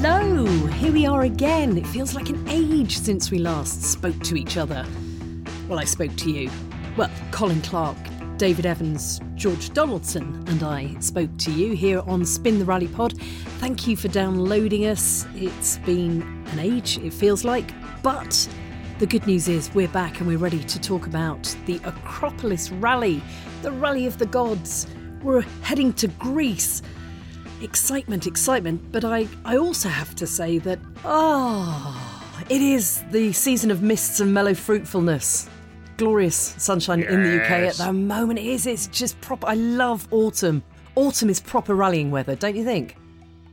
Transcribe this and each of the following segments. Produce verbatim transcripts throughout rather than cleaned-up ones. Hello, here we are again. It feels like an age since we last spoke to each other. Well, I spoke to you. Well, Colin Clark, David Evans, George Donaldson and I spoke to you here on Spin the Rally Pod. Thank you for downloading us. It's been an age, it feels like, but the good news is we're back and we're ready to talk about the Acropolis Rally, the Rally of the Gods. We're heading to Greece. Excitement, excitement, but I, I also have to say that, ah, oh, it is the season of mists and mellow fruitfulness. Glorious sunshine yes. In the U K at the moment. It is. It's just proper. I love autumn. Autumn is proper rallying weather, don't you think?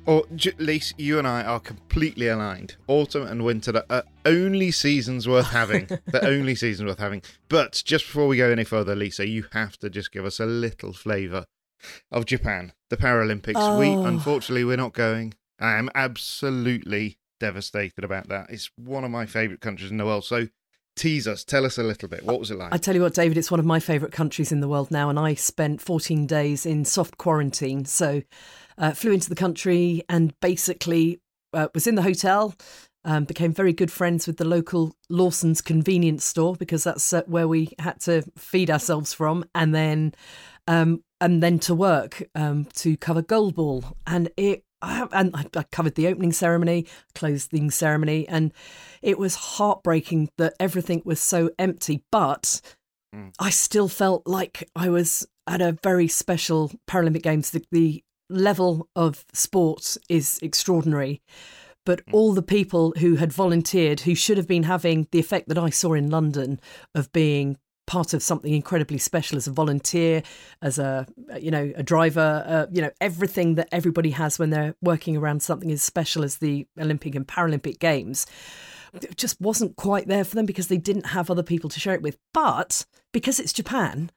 Or, Lise, you and I are completely aligned. Autumn and winter are only seasons worth having. They're only seasons worth having. But just before we go any further, Lise, you have to just give us a little flavour of Japan, the Paralympics. Oh. We, unfortunately, we're not going. I am absolutely devastated about that. It's one of my favourite countries in the world. So, tease us, tell us a little bit. What was it like? I tell you what, David, it's one of my favourite countries in the world now, and I spent fourteen days in soft quarantine. So uh, flew into the country and basically uh, was in the hotel, um, became very good friends with the local Lawson's convenience store because that's uh, where we had to feed ourselves from, and then um, and then to work um, to cover Goal Ball. And it I, and I covered the opening ceremony, closing ceremony, and it was heartbreaking that everything was so empty. But mm. I still felt like I was at a very special Paralympic Games. The, the level of sport is extraordinary. But mm. all the people who had volunteered, who should have been having the effect that I saw in London of being part of something incredibly special as a volunteer, as a, you know, a driver, uh, you know, everything that everybody has when they're working around something as special as the Olympic and Paralympic Games. It just wasn't quite there for them because they didn't have other people to share it with. But because it's Japan,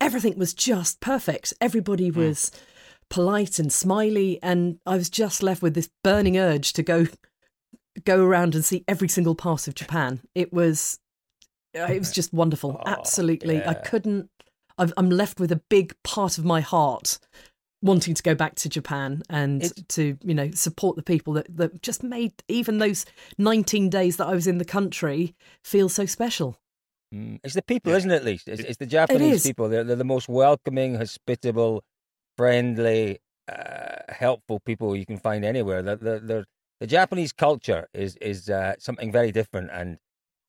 everything was just perfect. Everybody was yeah. polite and smiley. And I was just left with this burning urge to go, go around and see every single part of Japan. It was... It was just wonderful. Oh, absolutely. Yeah. I couldn't, I've, I'm left with a big part of my heart wanting to go back to Japan and it's, to, you know, support the people that, that just made even those nineteen days that I was in the country feel so special. It's the people, yeah. isn't it, Lee? It's, it's the Japanese it people. They're, they're the most welcoming, hospitable, friendly, uh, helpful people you can find anywhere. They're, they're, they're, the Japanese culture is, is uh, something very different and...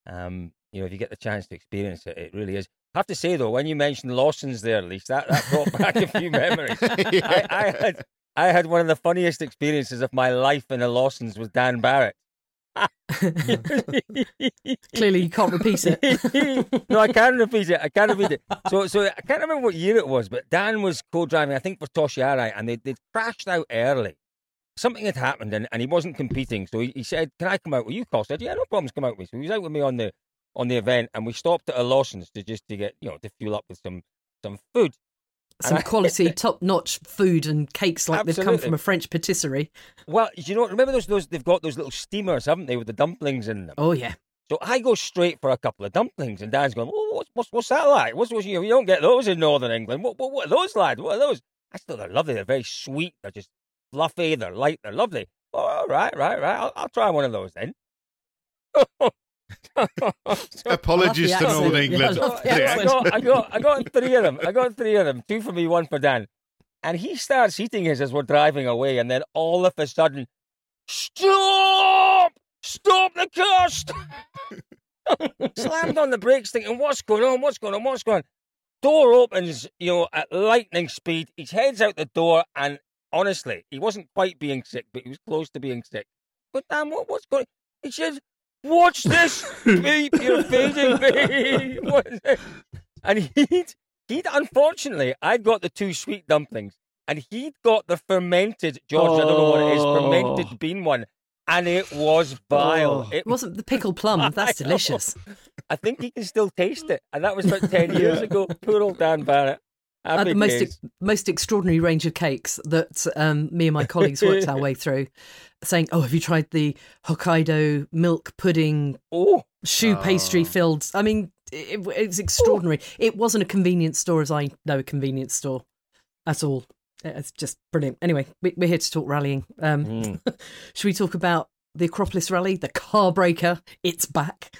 Um, You know, if you get the chance to experience it, it really is. I have to say, though, when you mentioned Lawson's there, at least, that, that brought back a few memories. Yeah. I, I had I had one of the funniest experiences of my life in a Lawson's with Dan Barrett. Clearly, you can't repeat it. No, I can't repeat it. I can't repeat it. So so I can't remember what year it was, but Dan was co-driving, I think, for Toshi Arai, and they they crashed out early. Something had happened, and, and he wasn't competing. So he, he said, can I come out with you, Costa? I said, yeah, no problems, come out with me. So he was out with me on the... on the event, and we stopped at a Lawson's to just to get, you know, to fuel up with some some food. Some and quality, I, top-notch food and cakes like absolutely. They've come from a French patisserie. Well, you know, remember those, those, they've got those little steamers, haven't they, with the dumplings in them? Oh, yeah. So I go straight for a couple of dumplings, and Dan's going, oh, what's, what's, what's that like? What's, what's, you know, you don't get those in Northern England. What, what, what are those, lad? What are those? I still, they're lovely. They're very sweet. They're just fluffy. They're light. They're lovely. Oh, all right, right, right. I'll, I'll try one of those then. Apologies to Northern England. Yeah, I, yeah. I, got, I, got, I got three of them. I got three of them. Two for me, one for Dan. And he starts eating his as we're driving away, and then all of a sudden, stop! Stop the car! Stop! Slammed on the brakes, thinking, "What's going on? What's going on? What's going on?" Door opens, you know, at lightning speed. His head's out the door, and honestly, he wasn't quite being sick, but he was close to being sick. But Dan, what, what's going on? He says, watch this, beep, you're feeding me. What is it? And he'd, he'd unfortunately, I'd got the two sweet dumplings, and he'd got the fermented, George, oh. I don't know what it is, fermented bean one. And it was vile. Oh. It wasn't the pickle plum. That's I delicious. Know. I think he can still taste it. And that was about ten years ago. Poor old Dan Barrett. Uh, the most e- most extraordinary range of cakes that um, me and my colleagues worked our way through, saying, "Oh, have you tried the Hokkaido milk pudding oh. shoe oh. pastry filled?" I mean, it, it was extraordinary. Oh. It wasn't a convenience store, as I know a convenience store at all. It's just brilliant. Anyway, we, we're here to talk rallying. Um, mm. Should we talk about the Acropolis Rally, the car breaker? It's back.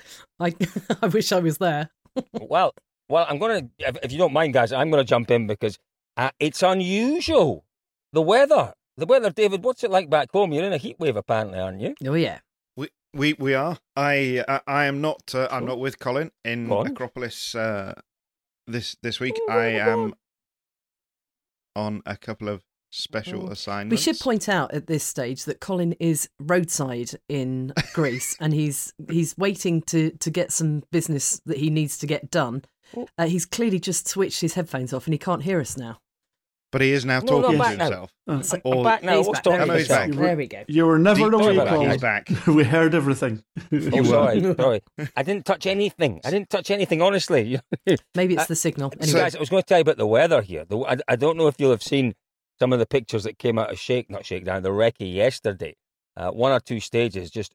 I I wish I was there. Well. Well, I'm going to, if you don't mind, guys, I'm going to jump in because uh, it's unusual. The weather, the weather, David, what's it like back home? You're in a heat wave, apparently, aren't you? Oh, yeah. We we, we are. I uh, I am not uh, I'm not with Colin in Colin? Acropolis uh, this this week. Oh, I am on a couple of special oh. assignments. We should point out at this stage that Colin is roadside in Greece and he's he's waiting to, to get some business that he needs to get done. Uh, he's clearly just switched his headphones off and he can't hear us now. But he is now no, talking no, to himself. Now. Oh. So, or, I'm back now. He's back. Now. He's back. There we go. You were never away, Paul. He's back. We heard everything. Oh, sorry. sorry. I didn't touch anything. I didn't touch anything, honestly. Maybe it's uh, the signal. Anyway. So, guys, I was going to tell you about the weather here. The, I, I don't know if you'll have seen some of the pictures that came out of Shake, not Shakedown, the recce yesterday. Uh, one or two stages just...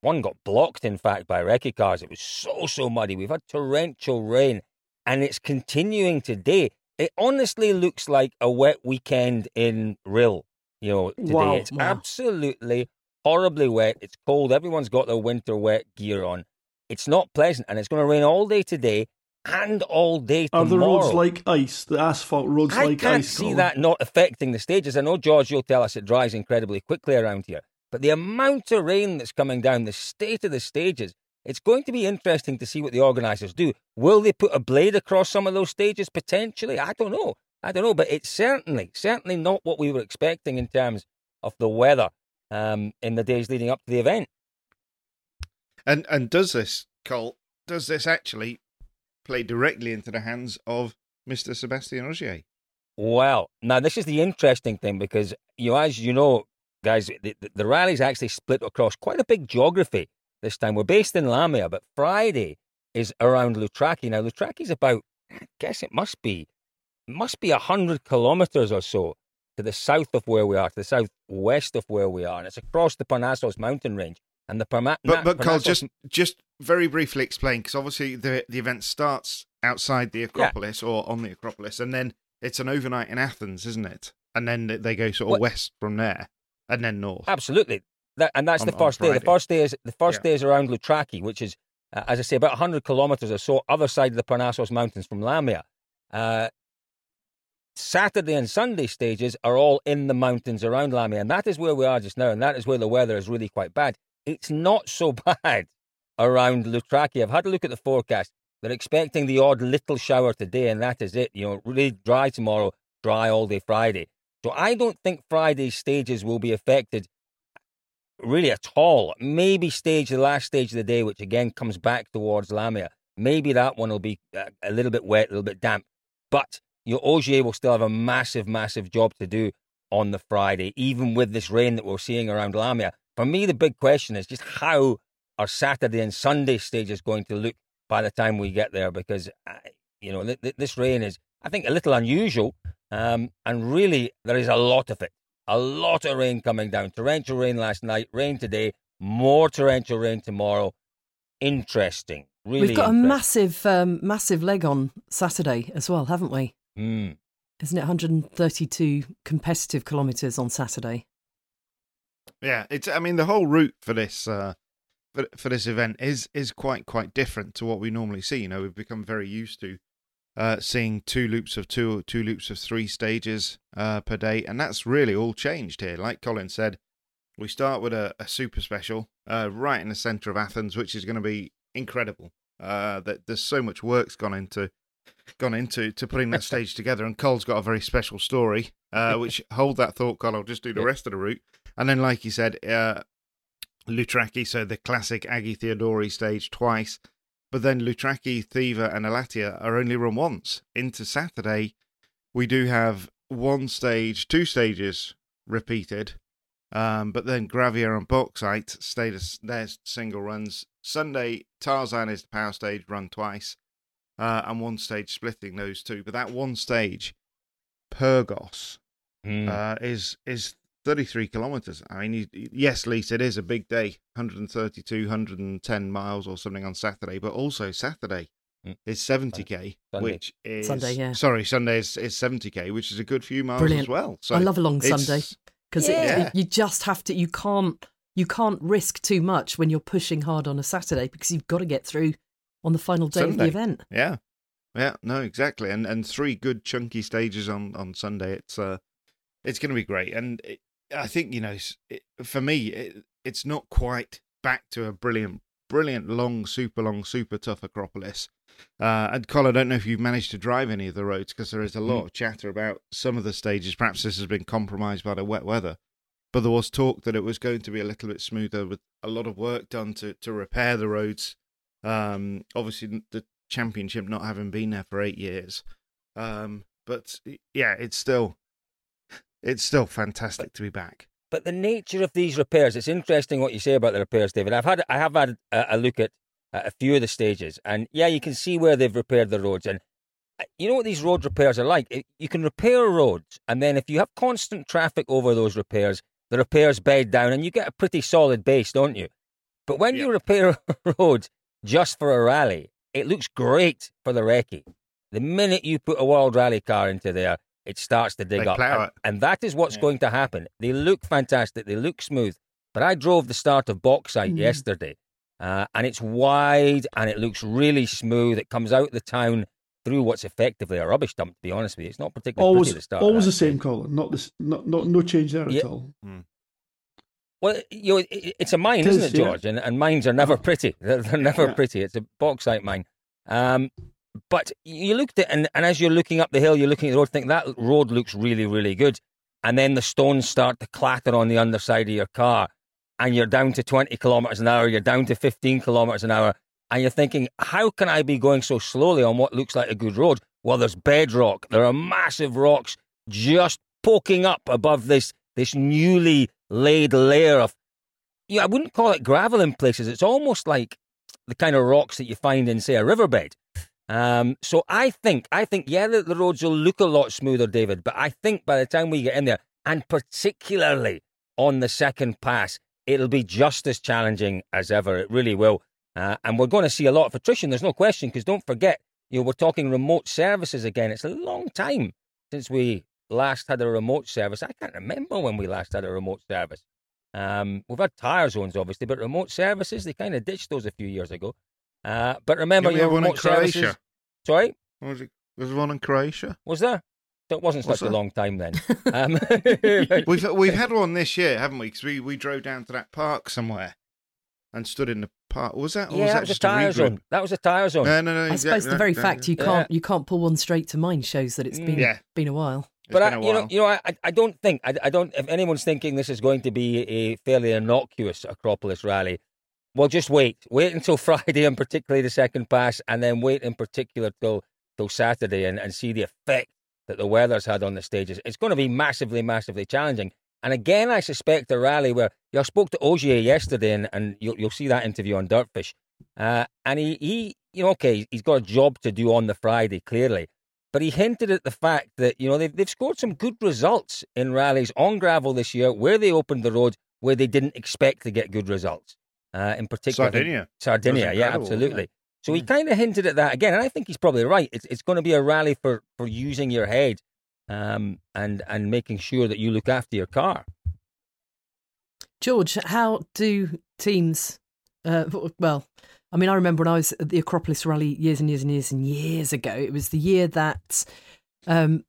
One got blocked, in fact, by recce cars. It was so, so muddy. We've had torrential rain, and it's continuing today. It honestly looks like a wet weekend in Ril, you know, today. Wow, it's wow. absolutely horribly wet. It's cold. Everyone's got their winter wet gear on. It's not pleasant, and it's going to rain all day today and all day tomorrow. Are the roads like ice? The asphalt roads I like ice? I can't see Colin. That not affecting the stages. I know, George, you'll tell us it dries incredibly quickly around here. But the amount of rain that's coming down, the state of the stages, it's going to be interesting to see what the organisers do. Will they put a blade across some of those stages potentially? I don't know. I don't know. But it's certainly, certainly not what we were expecting in terms of the weather um, in the days leading up to the event. And and does this, Cole, does this actually play directly into the hands of Mister Sébastien Ogier? Well, now this is the interesting thing because, you know, as you know, guys, the, the rally's actually split across quite a big geography this time. We're based in Lamia, but Friday is around Lutraki. Now, Lutraki's about, I guess it must be, must be one hundred kilometres or so to the south of where we are, to the southwest of where we are. And it's across the Parnassus mountain range. And the Parma- But, but Parnassus- Carl, just just very briefly explain, because obviously the, the event starts outside the Acropolis yeah. or on the Acropolis, and then it's an overnight in Athens, isn't it? And then they go sort of what? west from there. And then north. Absolutely. That, and that's on, the first day. The first day is the first yeah. day is around Lutraki, which is, uh, as I say, about one hundred kilometres or so, other side of the Parnassos Mountains from Lamia. Uh, Saturday and Sunday stages are all in the mountains around Lamia, and that is where we are just now, and that is where the weather is really quite bad. It's not so bad around Lutraki. I've had a look at the forecast. They're expecting the odd little shower today, and that is it. You know, really dry tomorrow, dry all day Friday. So I don't think Friday's stages will be affected really at all. Maybe stage the last stage of the day, which again comes back towards Lamia. Maybe that one will be a little bit wet, a little bit damp. But your Ogier will still have a massive, massive job to do on the Friday, even with this rain that we're seeing around Lamia. For me, the big question is just how are Saturday and Sunday stages going to look by the time we get there? Because, you know, th- th- this rain is, I think, a little unusual. Um, and really, there is a lot of it. A lot of rain coming down. Torrential rain last night, rain today, more torrential rain tomorrow. Interesting. Really We've got a massive, um, massive leg on Saturday as well, haven't we? Mm. Isn't it one hundred thirty-two competitive kilometres on Saturday? Yeah, it's. I mean, the whole route for this uh, for, for this event is is quite quite different to what we normally see. You know, we've become very used to. Uh, seeing two loops of two or two loops of three stages uh, per day, and that's really all changed here. Like Colin said, we start with a, a super special uh, right in the centre of Athens, which is going to be incredible. Uh, that there's so much work's gone into gone into to putting that stage together, and Cole's got a very special story. Uh, which hold that thought, Cole. I'll just do the rest of the route, and then, like you said, uh, Lutraki, so the classic Aggie Theodori stage twice. But then Lutraki, Thiva and Alatia are only run once. Into Saturday, we do have one stage, two stages repeated. Um, but then Gravier and Bauxite stayed as their single runs. Sunday, Tarzan is the power stage, run twice. Uh, and one stage splitting those two. But that one stage, Pyrgos, mm. uh, is is thirty-three kilometres. I mean, you, yes, Lisa, it is a big day, one thirty-two, one ten miles or something on Saturday. But also Saturday mm. is seventy K, Sunday. which is... Sunday, yeah. Sorry, Sunday is, is seventy K, which is a good few miles Brilliant. as well. So I love a long Sunday. Because yeah. you just have to, you can't, you can't risk too much when you're pushing hard on a Saturday because you've got to get through on the final day Sunday. of the event. Yeah, yeah, no, exactly. And and three good chunky stages on, on Sunday. It's uh, it's going to be great. And it, I think, you know, it, for me, it, it's not quite back to a brilliant, brilliant long, super long, super tough Acropolis. Uh, and Colin, I don't know if you've managed to drive any of the roads because there is a lot of chatter about some of the stages. Perhaps this has been compromised by the wet weather, but there was talk that it was going to be a little bit smoother with a lot of work done to, to repair the roads. Um, obviously, the championship not having been there for eight years, um, but yeah, it's still it's still fantastic but, to be back. But the nature of these repairs, it's interesting what you say about the repairs, David. I've had I have had a, a look at. a few of the stages, and yeah, you can see where they've repaired the roads. And you know what these road repairs are like? You can repair roads, and then if you have constant traffic over those repairs, the repairs bed down and you get a pretty solid base, don't you? But when yeah. you repair roads just for a rally, it looks great for the recce. The minute you put a World Rally car into there, it starts to dig they up and, and that is what's yeah. going to happen. They look fantastic, they look smooth. But I drove the start of Bauxite mm. yesterday. Uh, and it's wide and it looks really smooth. It comes out the town through what's effectively a rubbish dump, to be honest with you. It's not particularly always, pretty to start. Always the same, Colin. Not this, not, not, no change there yeah. at all. Mm. Well, you know, it, it's a mine, it isn't is, it, George? Yeah. And, and mines are never pretty. They're, they're never yeah. pretty. It's a bauxite mine. Um, but you looked at it, and, and as you're looking up the hill, you're looking at the road, think that road looks really, really good. And then the stones start to clatter on the underside of your car. And you're down to twenty kilometres an hour, you're down to fifteen kilometres an hour, and you're thinking, how can I be going so slowly on what looks like a good road? Well, there's bedrock. There are massive rocks just poking up above this this newly laid layer of, you know, I wouldn't call it gravel in places. It's almost like the kind of rocks that you find in, say, a riverbed. Um, so I think, I think, yeah, the, the roads will look a lot smoother, David, but I think by the time we get in there, and particularly on the second pass, it'll be just as challenging as ever. It really will. Uh, and we're going to see a lot of attrition. There's no question, because don't forget, you know, we're talking remote services again. It's a long time since we last had a remote service. I can't remember when we last had a remote service. Um, we've had tyre zones, obviously, but remote services, they kind of ditched those a few years ago. Uh, but remember, yeah, you know, remote services... Croatia. Sorry? Was it, was there one in Croatia? Was there? So it wasn't What's such that? a long time then. Um, we've we've had one this year, haven't we? Because we, we drove down to that park somewhere and stood in the park. Was that? Or yeah, was that, that was just a tyre zone. That was a tyre zone. No, no, no. I exactly, suppose the no, very no, fact no, you can't yeah. you can't pull one straight to mine shows that it's been yeah. been a while. It's but been I, a while. you know, you know, I I don't think I, I don't. If anyone's thinking this is going to be a fairly innocuous Acropolis rally, well, just wait, wait until Friday, and particularly the second pass, and then wait in particular till till Saturday, and, and see the effect that the weather's had on the stages. It's going to be massively, massively challenging. And again, I suspect a rally where, you know, I spoke to Ogier yesterday, and, and you'll, you'll see that interview on Dirtfish. Uh, and he, he, you know, okay, he's got a job to do on the Friday, clearly. But he hinted at the fact that, you know, they've, they've scored some good results in rallies on gravel this year, where they opened the road, where they didn't expect to get good results. Uh, in particular, Sardinia. Sardinia, yeah, absolutely. Yeah. So he kind of hinted at that again, and I think he's probably right. It's it's going to be a rally for, for using your head um, and, and making sure that you look after your car. George, how do teams, uh, well, I mean, I remember when I was at the Acropolis Rally years and years and years and years ago, it was the year that um,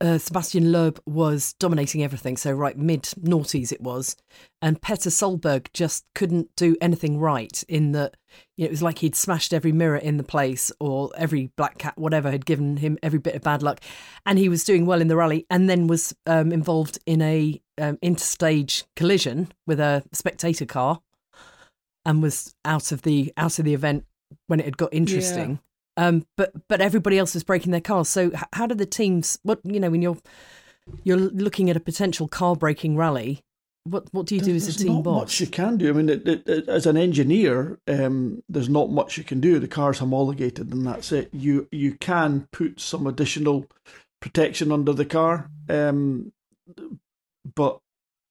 uh, Sébastien Loeb was dominating everything, so right mid-noughties it was, and Petter Solberg just couldn't do anything right in that. It was like he'd smashed every mirror in the place, or every black cat, whatever, had given him every bit of bad luck. And he was doing well in the rally, and then was um, involved in a um, interstage collision with a spectator car, and was out of the out of the event when it had got interesting. Yeah. Um, but but everybody else was breaking their cars. So how do the teams? What you know when you're you're looking at a potential car breaking rally? What what do you do there's, as a team boss? There's not much you can do. I mean, it, it, it, as an engineer, um, there's not much you can do. The car's homologated, and that's it. You you can put some additional protection under the car, um, but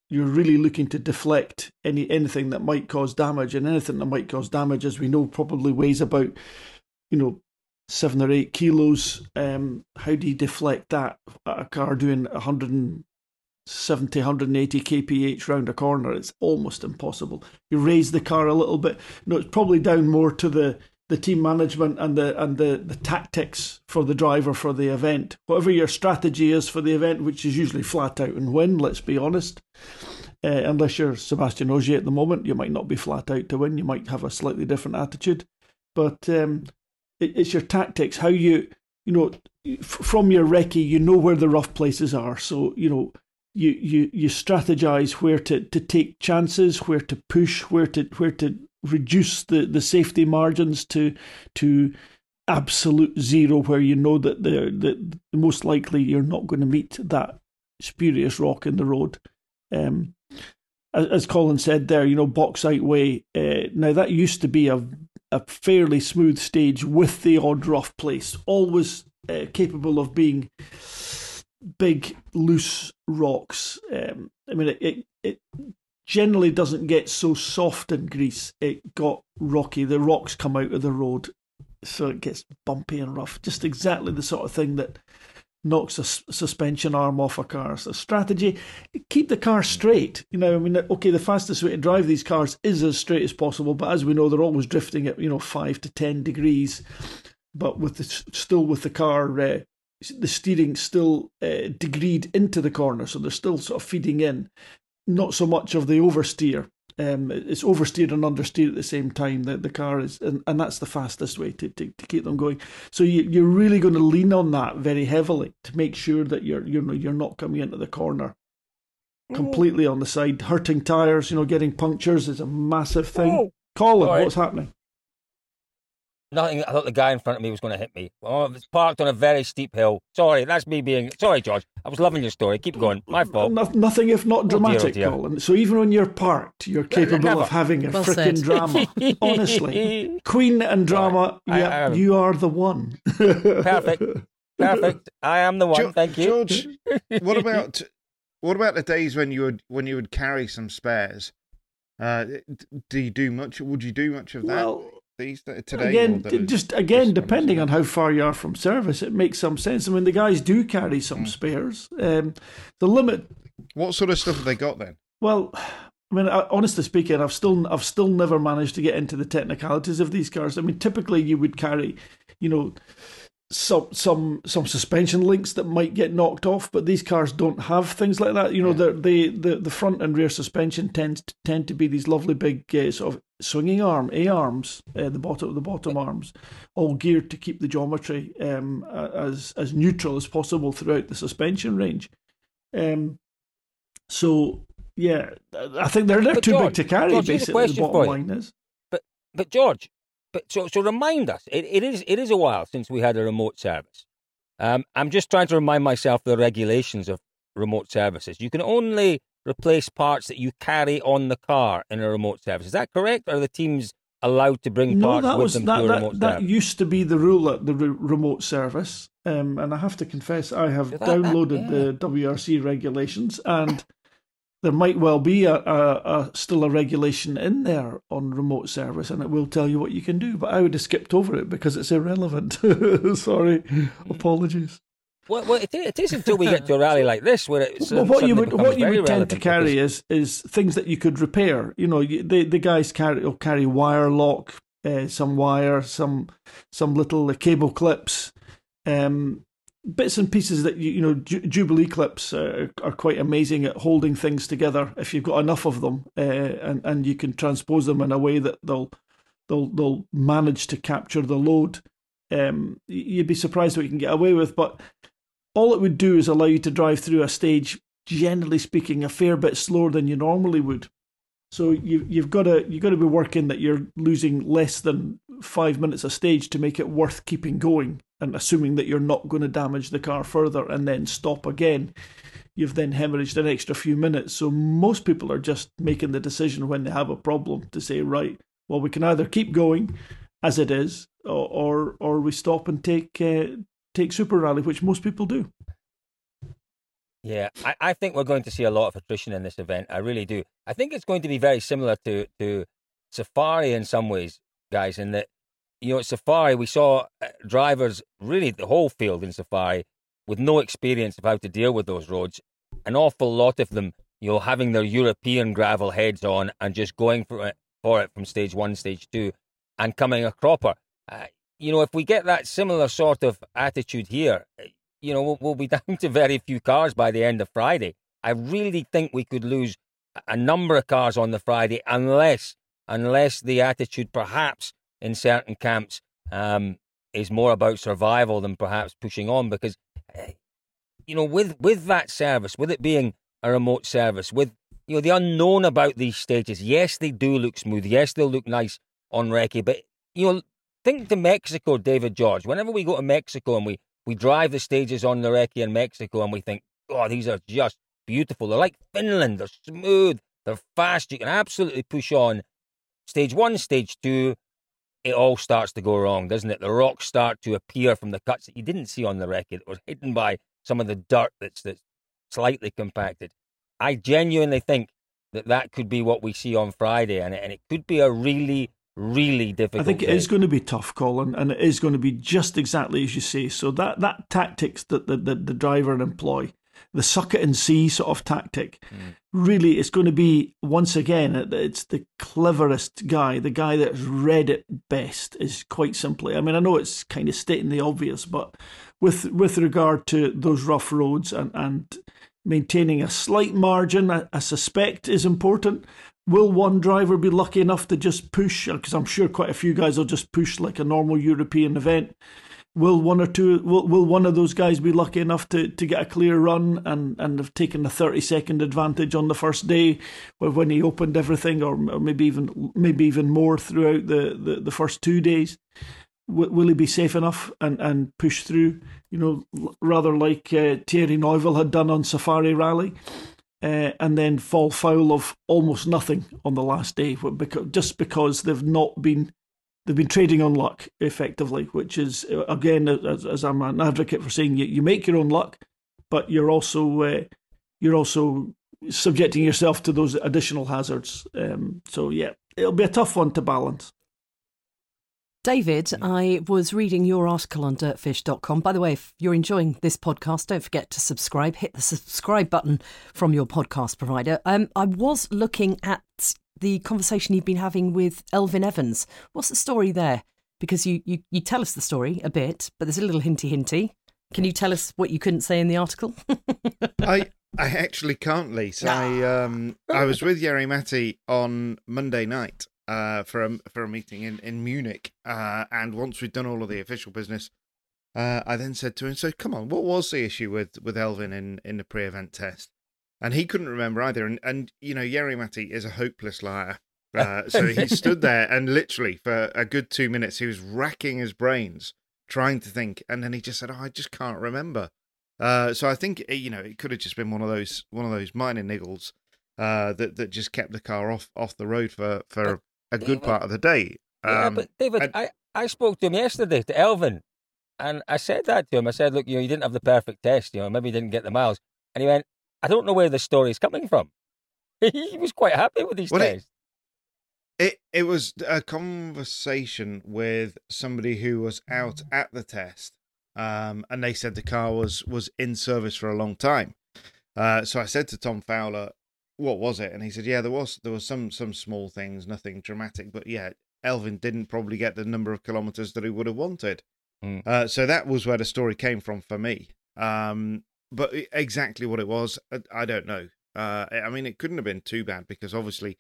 you're really looking to deflect any anything that might cause damage, and anything that might cause damage, as we know, probably weighs about, you know, seven or eight kilos. Um, how do you deflect that? A car doing a hundred and seventy, one hundred eighty kph round a corner, it's almost impossible. You raise the car a little bit. No, it's probably down more to the, the team management and the and the, the tactics for the driver for the event. Whatever your strategy is for the event, which is usually flat out and win, let's be honest. Uh, unless you're Sébastien Ogier at the moment, you might not be flat out to win. You might have a slightly different attitude. But um, it, it's your tactics, how you, you know, f- from your recce, you know where the rough places are. So, you know, You, you, you strategize where to, to take chances, where to push, where to where to reduce the, the safety margins to to absolute zero, where you know that the that most likely you're not going to meet that spurious rock in the road. Um, as, as Colin said there, you know, Bauxite Way. Uh, now that used to be a a fairly smooth stage with the odd rough place, always uh, capable of being big loose rocks. Um, I mean, it, it it generally doesn't get so soft in Greece. It got rocky. The rocks come out of the road, so it gets bumpy and rough. Just exactly the sort of thing that knocks a s- suspension arm off a car. So strategy: keep the car straight. You know, I mean, okay, the fastest way to drive these cars is as straight as possible, but as we know, they're always drifting at you know five to ten degrees. But with the, still with the car. Uh, The steering still uh, degreed into the corner, so they're still sort of feeding in. Not so much of the oversteer. Um, it's oversteer and understeer at the same time. That the car is, and, and that's the fastest way to, to, to keep them going. So you, you're really going to lean on that very heavily to make sure that you're you're you're not coming into the corner completely on the side, hurting tires. You know, getting punctures is a massive thing. Oh, Colin, sorry. What's happening? Nothing. I thought the guy in front of me was going to hit me. Oh, it's parked on a very steep hill. Sorry, that's me being... Sorry, George. I was loving your story. Keep going. My fault. No, nothing if not dramatic, oh dear, oh dear. Colin. So even when you're parked, you're capable Never. of having a well frickin' drama. Honestly. Queen and drama, right. yeah, I, I, you are the one. Perfect. Perfect. I am the one. Jo- Thank you. George, what about what about the days when you would when you would carry some spares? Uh, do you do much? Would you do much of that? Well, These, today again, those, just again, depending on how far you are from service, it makes some sense. I mean, the guys do carry some mm. spares. Um, the limit. What sort of stuff have they got then? Well, I mean, I, honestly speaking, I've still, I've still never managed to get into the technicalities of these cars. I mean, typically you would carry, you know, some some some suspension links that might get knocked off, but these cars don't have things like that. You know, yeah. they the the front and rear suspension tends to, tend to be these lovely big uh, sort of swinging arm a arms, uh, the bottom the bottom arms, all geared to keep the geometry um, as as neutral as possible throughout the suspension range. Um, so yeah, I think they're they're but too George, big to carry. George, basically, the bottom line is. But but George. But so, so remind us, it, it is it is a while since we had a remote service. Um, I'm just trying to remind myself the regulations of remote services. You can only replace parts that you carry on the car in a remote service. Is that correct? Are the teams allowed to bring no, parts that with was, them that, to a that, remote that service? That used to be the rule at the re- remote service. Um, and I have to confess, I have that, downloaded that, yeah. the W R C regulations, and there might well be a, a, a still a regulation in there on remote service, and it will tell you what you can do. But I would have skipped over it because it's irrelevant. Sorry, apologies. Well, well it, it is until we get to a rally like this where it's well, what you would what you would tend to carry because... is is things that you could repair. You know, you, the the guys carry will carry wire lock, uh, some wire, some some little uh, cable clips. Um, Bits and pieces that, you you know, ju- Jubilee clips uh, are quite amazing at holding things together if you've got enough of them, uh, and, and you can transpose them in a way that they'll they'll they'll manage to capture the load. Um, you'd be surprised what you can get away with, but all it would do is allow you to drive through a stage, generally speaking, a fair bit slower than you normally would. So you, you've got to you've got to be working that you're losing less than five minutes a stage to make it worth keeping going, and assuming that you're not going to damage the car further and then stop again. You've then hemorrhaged an extra few minutes. So most people are just making the decision when they have a problem to say, right, well, we can either keep going as it is, or or, or we stop and take uh, take Super Rally, which most people do. Yeah, I, I think we're going to see a lot of attrition in this event. I really do. I think it's going to be very similar to, to Safari in some ways, guys, in that, you know, at Safari, we saw drivers, really the whole field in Safari, with no experience of how to deal with those roads. An awful lot of them, you know, having their European gravel heads on and just going for it, for it from stage one, stage two, and coming a cropper. Uh, you know, if we get that similar sort of attitude here, you know, we'll, we'll be down to very few cars by the end of Friday. I really think we could lose a number of cars on the Friday unless, unless the attitude perhaps in certain camps um, is more about survival than perhaps pushing on. Because, you know, with, with that service, with it being a remote service, with, you know, the unknown about these stages, yes, they do look smooth. Yes, they'll look nice on recce. But, you know, think to Mexico, David George. Whenever we go to Mexico and we, we drive the stages on the recce in Mexico and we think, oh, these are just beautiful. They're like Finland. They're smooth. They're fast. You can absolutely push on. Stage one, stage two, it all starts to go wrong, doesn't it? The rocks start to appear from the cuts that you didn't see on the recce that were hidden by some of the dirt that's, that's slightly compacted. I genuinely think that that could be what we see on Friday, and, and it could be a really, really difficult I think it day. Is going to be tough, Colin, and it is going to be just exactly as you say. So that, that tactics that the, the, the driver employ, the suck it and see sort of tactic, mm. really it's going to be, once again, it's the cleverest guy, the guy that's read it best is quite simply, I mean, I know it's kind of stating the obvious, but with with regard to those rough roads and, and maintaining a slight margin, I, I suspect is important. Will one driver be lucky enough to just push, because I'm sure quite a few guys will just push like a normal European event. Will one or two? Will, will one of those guys be lucky enough to, to get a clear run and, and have taken a thirty second advantage on the first day, when he opened everything, or maybe even maybe even more throughout the, the, the first two days? Will, will he be safe enough and, and push through? You know, rather like uh, Thierry Neuville had done on Safari Rally, uh, and then fall foul of almost nothing on the last day, because just because they've not been. They've been trading on luck, effectively, which is, again, as, as I'm an advocate for saying, you, you make your own luck, but you're also uh, you're also subjecting yourself to those additional hazards. Um, so, yeah, it'll be a tough one to balance. David, I was reading your article on dirtfish dot com. By the way, if you're enjoying this podcast, don't forget to subscribe. Hit the subscribe button from your podcast provider. Um, I was looking at the conversation you've been having with Elfyn Evans. What's the story there? Because you, you, you tell us the story a bit, but there's a little hinty hinty. Can you tell us what you couldn't say in the article? I I actually can't, Lise. Ah. I um I was with Jari-Matti on Monday night uh for a for a meeting in in Munich, uh and once we'd done all of the official business, uh I then said to him, so come on, what was the issue with with Elfyn in in the pre-event test? And he couldn't remember either. And, and you know, Jari-Matti is a hopeless liar. Uh, so he stood there and literally for a good two minutes, he was racking his brains, trying to think. And then he just said, oh, I just can't remember. Uh, so I think, you know, it could have just been one of those one of those minor niggles uh, that, that just kept the car off, off the road for, for a good David, part of the day. Um, yeah, but David, and- I, I spoke to him yesterday, to Elfyn. And I said that to him. I said, look, you know, you didn't have the perfect test. You know, maybe you didn't get the miles. And he went, I don't know where this story is coming from. He was quite happy with these well, days. It, it it was a conversation with somebody who was out at the test, um, and they said the car was was in service for a long time. Uh, so I said to Tom Fowler, "What was it?" And he said, "Yeah, there was there was some some small things, nothing dramatic, but yeah, Elfyn didn't probably get the number of kilometers that he would have wanted." Mm. Uh, so that was where the story came from for me. Um, But exactly what it was, I don't know. Uh, I mean, it couldn't have been too bad because obviously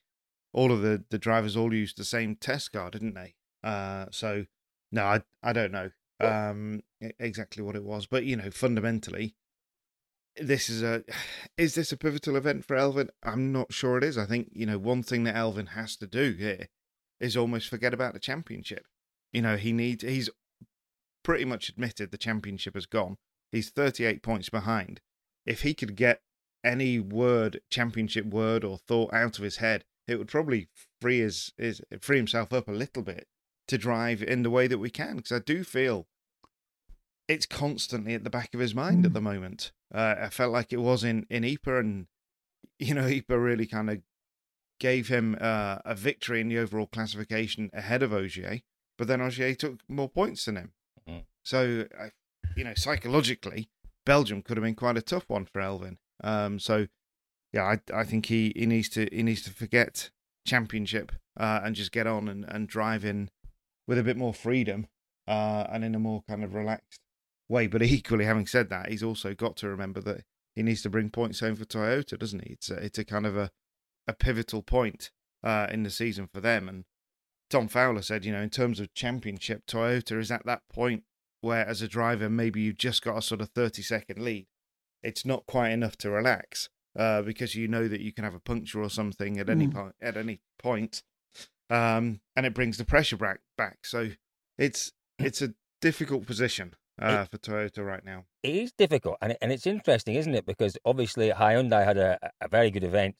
all of the, the drivers all used the same test car, didn't they? Uh, so, no, I I don't know um, exactly what it was. But, you know, fundamentally, this is a, is this a pivotal event for Elfyn? I'm not sure it is. I think, you know, one thing that Elfyn has to do here is almost forget about the championship. You know, he needs, he's pretty much admitted the championship has gone. He's thirty-eight points behind. If he could get any word, championship word or thought out of his head, it would probably free his, his free himself up a little bit to drive in the way that we can. Because I do feel it's constantly at the back of his mind mm. at the moment. Uh, I felt like it was in, in Ypres, and, you know, Ypres really kind of gave him uh, a victory in the overall classification ahead of Ogier, but then Ogier took more points than him. Mm. So, I, you know, psychologically, Belgium could have been quite a tough one for Elfyn. Um, so, yeah, I, I think he, he needs to he needs to forget championship uh, and just get on and, and drive in with a bit more freedom uh, and in a more kind of relaxed way. But equally, having said that, he's also got to remember that he needs to bring points home for Toyota, doesn't he? It's a, it's a kind of a, a pivotal point uh, in the season for them. And Tom Fowler said, you know, in terms of championship, Toyota is at that point where, as a driver, maybe you've just got a sort of thirty-second lead. It's not quite enough to relax. Uh, because you know that you can have a puncture or something at any mm. point, at any point, um, and it brings the pressure back. back. So it's it's a difficult position uh, it, for Toyota right now. It is difficult, and and it's interesting, isn't it? Because obviously Hyundai had a, a very good event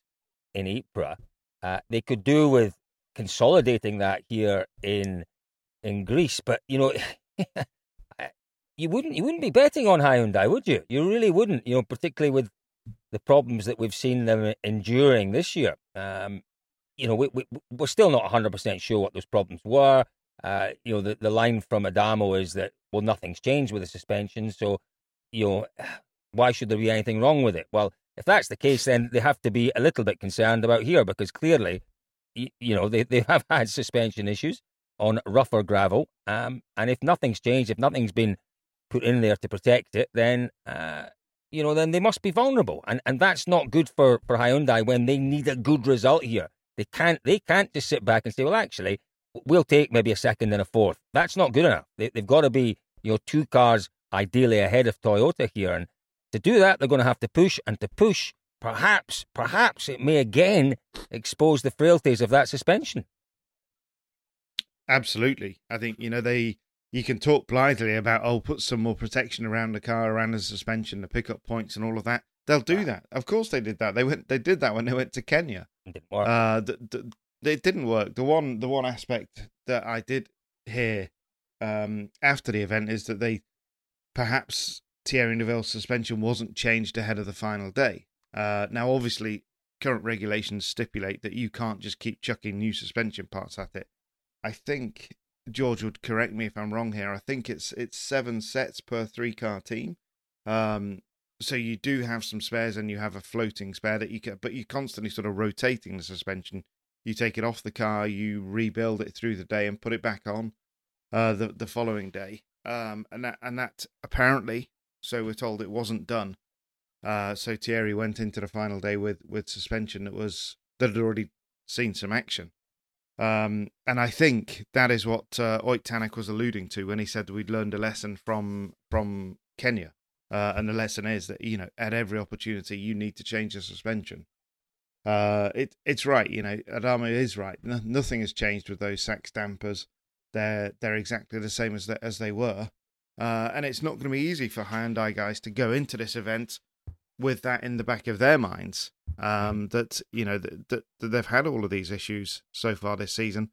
in Ypres. Uh, they could do with consolidating that here in in Greece, but you know. you wouldn't you wouldn't be betting on Hyundai, would you? You really wouldn't, you know, particularly with the problems that we've seen them enduring this year. Um, you know, we, we, we're still not one hundred percent sure what those problems were. Uh, you know, the, the line from Adamo is that, well, nothing's changed with the suspension, so, you know, why should there be anything wrong with it? Well, if that's the case, then they have to be a little bit concerned about here, because clearly, you, you know, they, they have had suspension issues on rougher gravel, um, and if nothing's changed, if nothing's been put in there to protect it, then... Uh, you know, then they must be vulnerable. And and that's not good for, for Hyundai when they need a good result here. They can't they can't just sit back and say, well, actually, we'll take maybe a second and a fourth. That's not good enough. They, they've got to be, you know, two cars ideally ahead of Toyota here. And to do that, they're going to have to push and to push. Perhaps, perhaps it may again expose the frailties of that suspension. Absolutely. I think, you know, they... You can talk blithely about, oh, put some more protection around the car, around the suspension, the pickup points and all of that. They'll do wow. that. Of course they did that. They went. They did that when they went to Kenya. It didn't work. Uh, the, the, it didn't work. The one, the one aspect that I did hear um, after the event is that they, perhaps Thierry Neuville's suspension wasn't changed ahead of the final day. Uh, now, obviously, current regulations stipulate that you can't just keep chucking new suspension parts at it. I think... George would correct me if I'm wrong here. I think it's it's seven sets per three-car team. Um, so you do have some spares, and you have a floating spare that you can, but you're constantly sort of rotating the suspension. You take it off the car, you rebuild it through the day, and put it back on uh, the the following day. Um, and that and that apparently, so we're told, it wasn't done. Uh, so Thierry went into the final day with with suspension that was that had already seen some action. Um, and I think that is what uh, Oyt Tanak was alluding to when he said that we'd learned a lesson from from Kenya. Uh, and the lesson is that, you know, at every opportunity, you need to change the suspension. Uh, it It's right, you know, Adamo is right. No, nothing has changed with those sack dampers. They're they're exactly the same as, the, as they were. Uh, and it's not going to be easy for Hyundai guys to go into this event with that in the back of their minds, um, that, you know, that, that they've had all of these issues so far this season.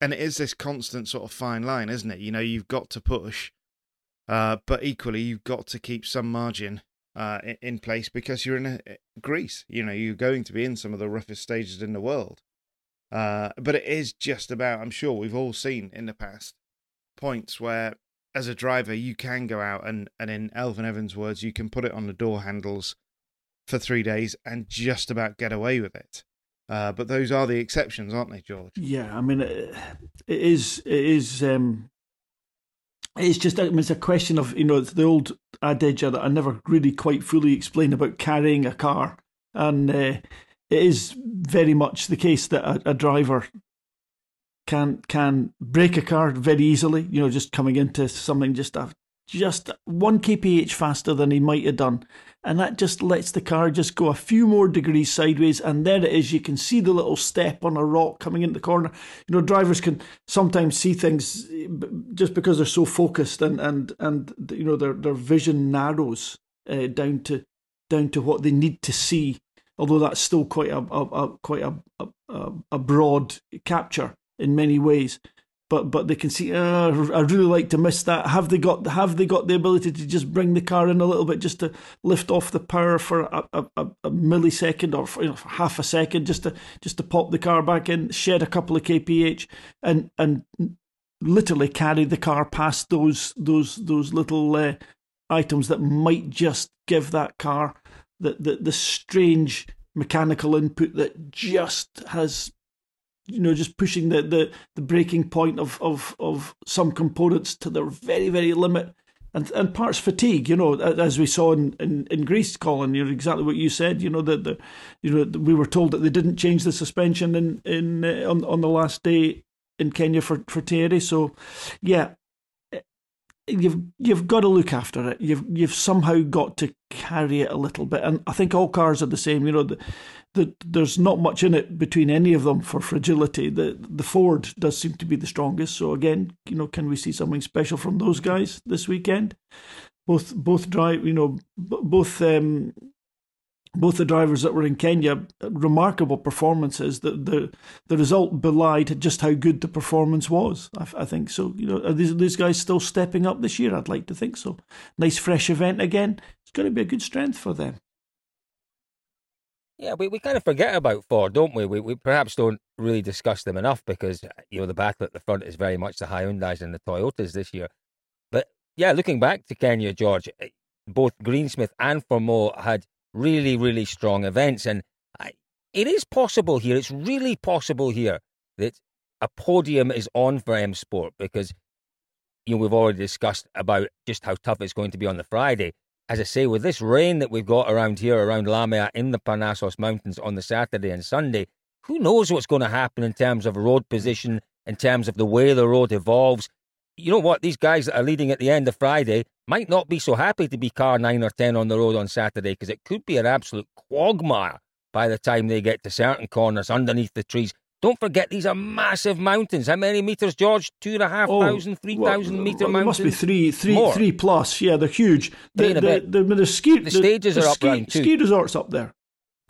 And it is this constant sort of fine line, isn't it? You know, you've got to push, uh, but equally you've got to keep some margin uh, in place, because you're in a, Greece. You know, you're going to be in some of the roughest stages in the world. Uh, but it is just about, I'm sure we've all seen in the past, points where, as a driver, you can go out and, and in Elfyn Evans' words, you can put it on the door handles for three days and just about get away with it. Uh, but those are the exceptions, aren't they, George? Yeah, I mean, it, it is, it is, um, it's just, I mean, it's a question of, you know, it's the old adage that I never really quite fully explained about carrying a car. And uh, it is very much the case that a, a driver can can break a car very easily, you know, just coming into something, just a just one kph faster than he might have done. And that just lets the car just go a few more degrees sideways, and there it is. You can see the little step on a rock coming into the corner. You know, drivers can sometimes see things just because they're so focused, and and and you know their their vision narrows uh, down to down to what they need to see. Although that's still quite a, a, a quite a, a a broad capture in many ways. But but they can see. Uh, I really like to miss that. Have they got Have they got the ability to just bring the car in a little bit, just to lift off the power for a, a, a millisecond or for, you know, for half a second, just to just to pop the car back in, shed a couple of kph, and and literally carry the car past those those those little uh, items that might just give that car the, the the strange mechanical input that just has. You know, just pushing the, the, the breaking point of, of, of some components to their very, very limit. And and parts fatigue, you know, as we saw in, in, in Greece, Colin, you're exactly what you said. You know, that the, you know, we were told that they didn't change the suspension in, in uh, on, on the last day in Kenya for, for Thierry. So, yeah, you've you've got to look after it. You've you've somehow got to carry it a little bit. And I think all cars are the same, you know, the, The, there's not much in it between any of them for fragility. The the Ford does seem to be the strongest. So again, you know, can we see something special from those guys this weekend? Both both drive, you know, both um, both the drivers that were in Kenya, remarkable performances. The the the result belied just how good the performance was. I, I think so. You know, are these are these guys still stepping up this year? I'd like to think so. Nice fresh event again. It's going to be a good strength for them. Yeah, we, we kind of forget about Ford, don't we? we? We perhaps don't really discuss them enough because, you know, the battle at the front is very much the Hyundais and the Toyotas this year. But, yeah, looking back to Kenya, George, both Greensmith and Fourmaux had really, really strong events. And I, it is possible here, it's really possible here that a podium is on for M-Sport because, you know, we've already discussed about just how tough it's going to be on the Friday. As I say, with this rain that we've got around here, around Lamia, in the Parnassus Mountains on the Saturday and Sunday, who knows what's going to happen in terms of road position, in terms of the way the road evolves. You know what? These guys that are leading at the end of Friday might not be so happy to be car nine or ten on the road on Saturday because it could be an absolute quagmire by the time they get to certain corners underneath the trees. Don't forget, these are massive mountains. How many metres, George? Two and a half oh, thousand, three well, thousand metre well, mountains? It must be three, three, More. three plus. Yeah, they're huge. The, the, the, the, the, ski, the stages the, the are up ski, too. Ski resort's up there.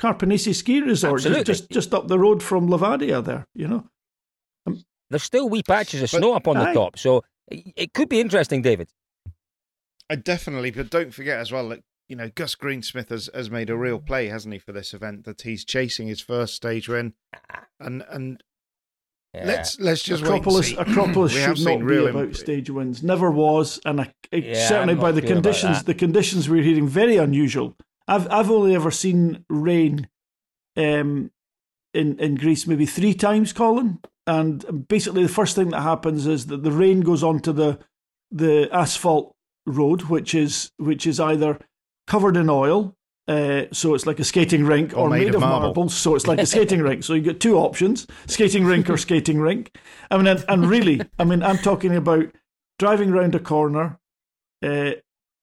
Carpanisi Ski Resort, just, just just up the road from Levadia there, you know. Um, There's still wee patches of snow up on aye. the top, so it could be interesting, David. I definitely, but don't forget as well that, you know, Gus Greensmith has, has made a real play, hasn't he, for this event, that he's chasing his first stage win. And and yeah. let's let's just Acropolis, wait and see. Acropolis should not real be about imp- stage wins. Never was, and I, it, yeah, certainly by the conditions, the conditions we're hearing, very unusual. I've I've only ever seen rain um, in, in Greece maybe three times, Colin. And basically the first thing that happens is that the rain goes onto the the asphalt road, which is which is either... covered in oil, uh, so it's like a skating rink, or, or made, made of marble. marble, so it's like a skating rink. So you get two options, skating rink or skating rink. I mean, and, and really, I mean, I'm talking about driving round a corner, uh,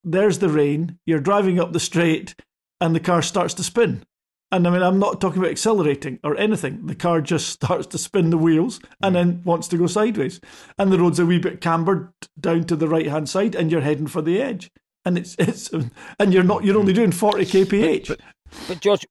there's the rain, you're driving up the straight, and the car starts to spin. And I mean, I'm not talking about accelerating or anything. The car just starts to spin the wheels and then wants to go sideways. And the road's a wee bit cambered down to the right-hand side, and you're heading for the edge. And it's it's and you're not you're only doing forty kph. But, but, but George,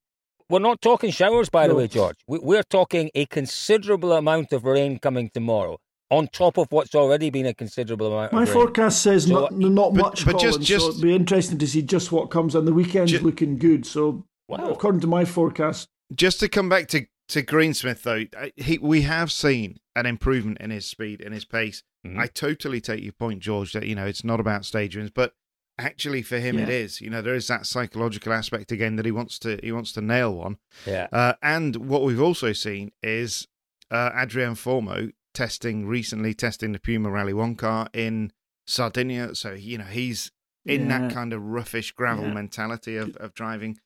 we're not talking showers, by no. the way, George. We, we're talking a considerable amount of rain coming tomorrow, on top of what's already been a considerable amount. My of rain. My forecast says so, not, not but, much, but Colin, just, just, so it'll be interesting to see just what comes. And the weekend's just, looking good, so wow. according to my forecast. Just to come back to to Greensmith though, he, we have seen an improvement in his speed and his pace. Mm-hmm. I totally take your point, George. That you know it's not about stage wins, but actually for him yeah. it is, you know, there is that psychological aspect again that he wants to he wants to nail one. Yeah. Uh, and what we've also seen is uh, Adrien Fourmaux testing recently testing the Puma Rally one car in Sardinia, so you know he's in yeah. that kind of roughish gravel yeah. mentality of, of driving.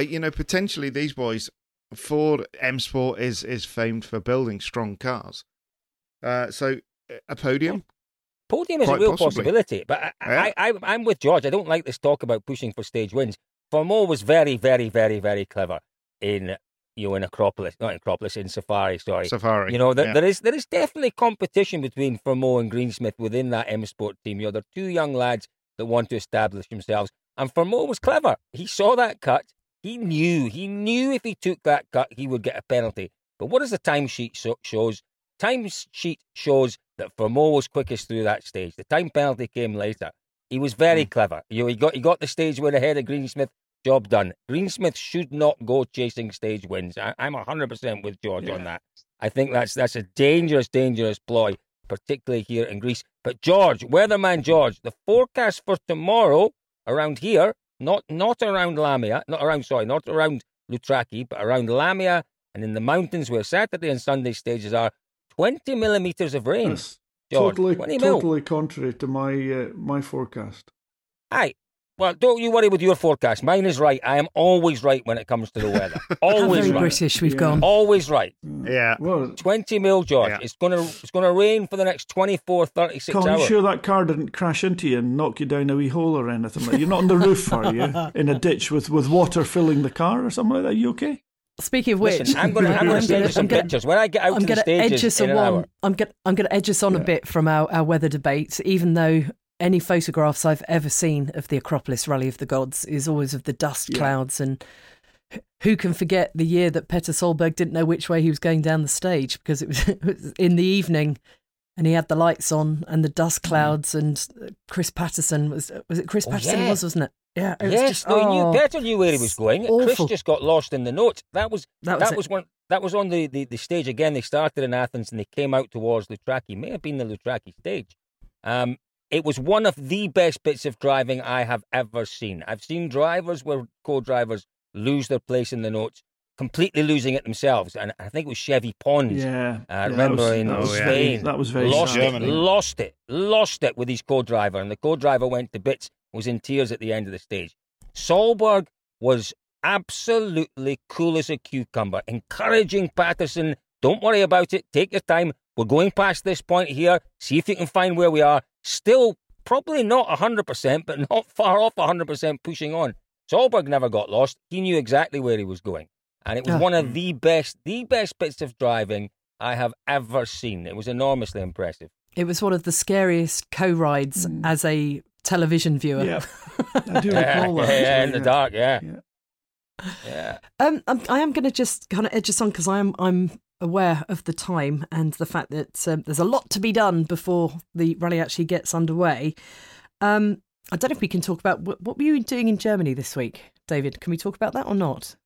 Uh, you know, potentially these boys, Ford M-Sport is is famed for building strong cars. Uh, so a podium Podium is Quite a real possibly. possibility, but I, yeah. I, I, I'm with George. I don't like this talk about pushing for stage wins. Fourmaux was very, very, very, very clever in, you know, in Acropolis, not in Acropolis, in Safari, sorry. Safari. You know, th- yeah. there is there is definitely competition between Fourmaux and Greensmith within that M-Sport team. You know, they're two young lads that want to establish themselves. And Fourmaux was clever. He saw that cut. He knew. He knew if he took that cut, he would get a penalty. But what does the timesheet so- shows? Timesheet shows that Fourmaux was quickest through that stage. The time penalty came later. He was very mm. clever. You know, he got he got the stage win ahead of Greensmith. Job done. Greensmith should not go chasing stage wins. I, I'm one hundred percent with George yeah. on that. I think that's that's a dangerous, dangerous ploy, particularly here in Greece. But George, weatherman George, the forecast for tomorrow around here, not not around Lamia, not around sorry, not around Lutraki, but around Lamia and in the mountains where Saturday and Sunday stages are, twenty millimetres of rain. Yes. George, totally, totally contrary to my uh, my forecast. Aye. Well, don't you worry with your forecast. Mine is right. I am always right when it comes to the weather. Always How very right. British we've yeah. gone. Always right. Yeah. Well, twenty mil, George. Yeah. It's gonna it's gonna rain for the next twenty-four, thirty-six Colin, hours. I'm sure that car didn't crash into you and knock you down a wee hole or anything. Like, you're not on the roof, are you? In a ditch with, with water filling the car or something like that. Are you okay? Speaking of which, Listen, I'm going to send you some gonna, pictures when I get out I'm to gonna the stages edge us in an one. hour. I'm going I'm going to edge us on yeah. a bit from our, our weather debates, even though. Any photographs I've ever seen of the Acropolis Rally of the Gods is always of the dust yeah. clouds, and who can forget the year that Petter Solberg didn't know which way he was going down the stage because it was, it was in the evening and he had the lights on and the dust clouds, and Chris Patterson was was it Chris oh, Patterson yeah. was wasn't it? Yeah, it yes, was just, no, oh, he knew Petter knew where he was going. Awful. Chris just got lost in the notes. That was that was, that was one that was on the, the, the stage again. They started in Athens and they came out towards Lutraki. May have been the Lutraki stage. Um. It was one of the best bits of driving I have ever seen. I've seen drivers where co-drivers lose their place in the notes, completely losing it themselves. And I think it was Chevy Pons. Yeah, uh, yeah remember was, in oh, Spain, yeah. that was very lost it, lost it, lost it with his co-driver, and the co-driver went to bits, was in tears at the end of the stage. Solberg was absolutely cool as a cucumber, encouraging Patterson. Don't worry about it. Take your time. We're going past this point here. See if you can find where we are. Still, probably not one hundred percent, but not far off one hundred percent pushing on. Solberg never got lost. He knew exactly where he was going. And it was oh. one of the best, the best bits of driving I have ever seen. It was enormously impressive. It was one of the scariest co-rides mm. as a television viewer. Yeah, I do recall that. Yeah, yeah, in the dark, yeah. Yeah. yeah. Um, I'm, I am going to just kind of edge us on because I'm... I'm aware of the time and the fact that um, there's a lot to be done before the rally actually gets underway. Um, I don't know if we can talk about wh- what were you doing in Germany this week, David? Can we talk about that or not?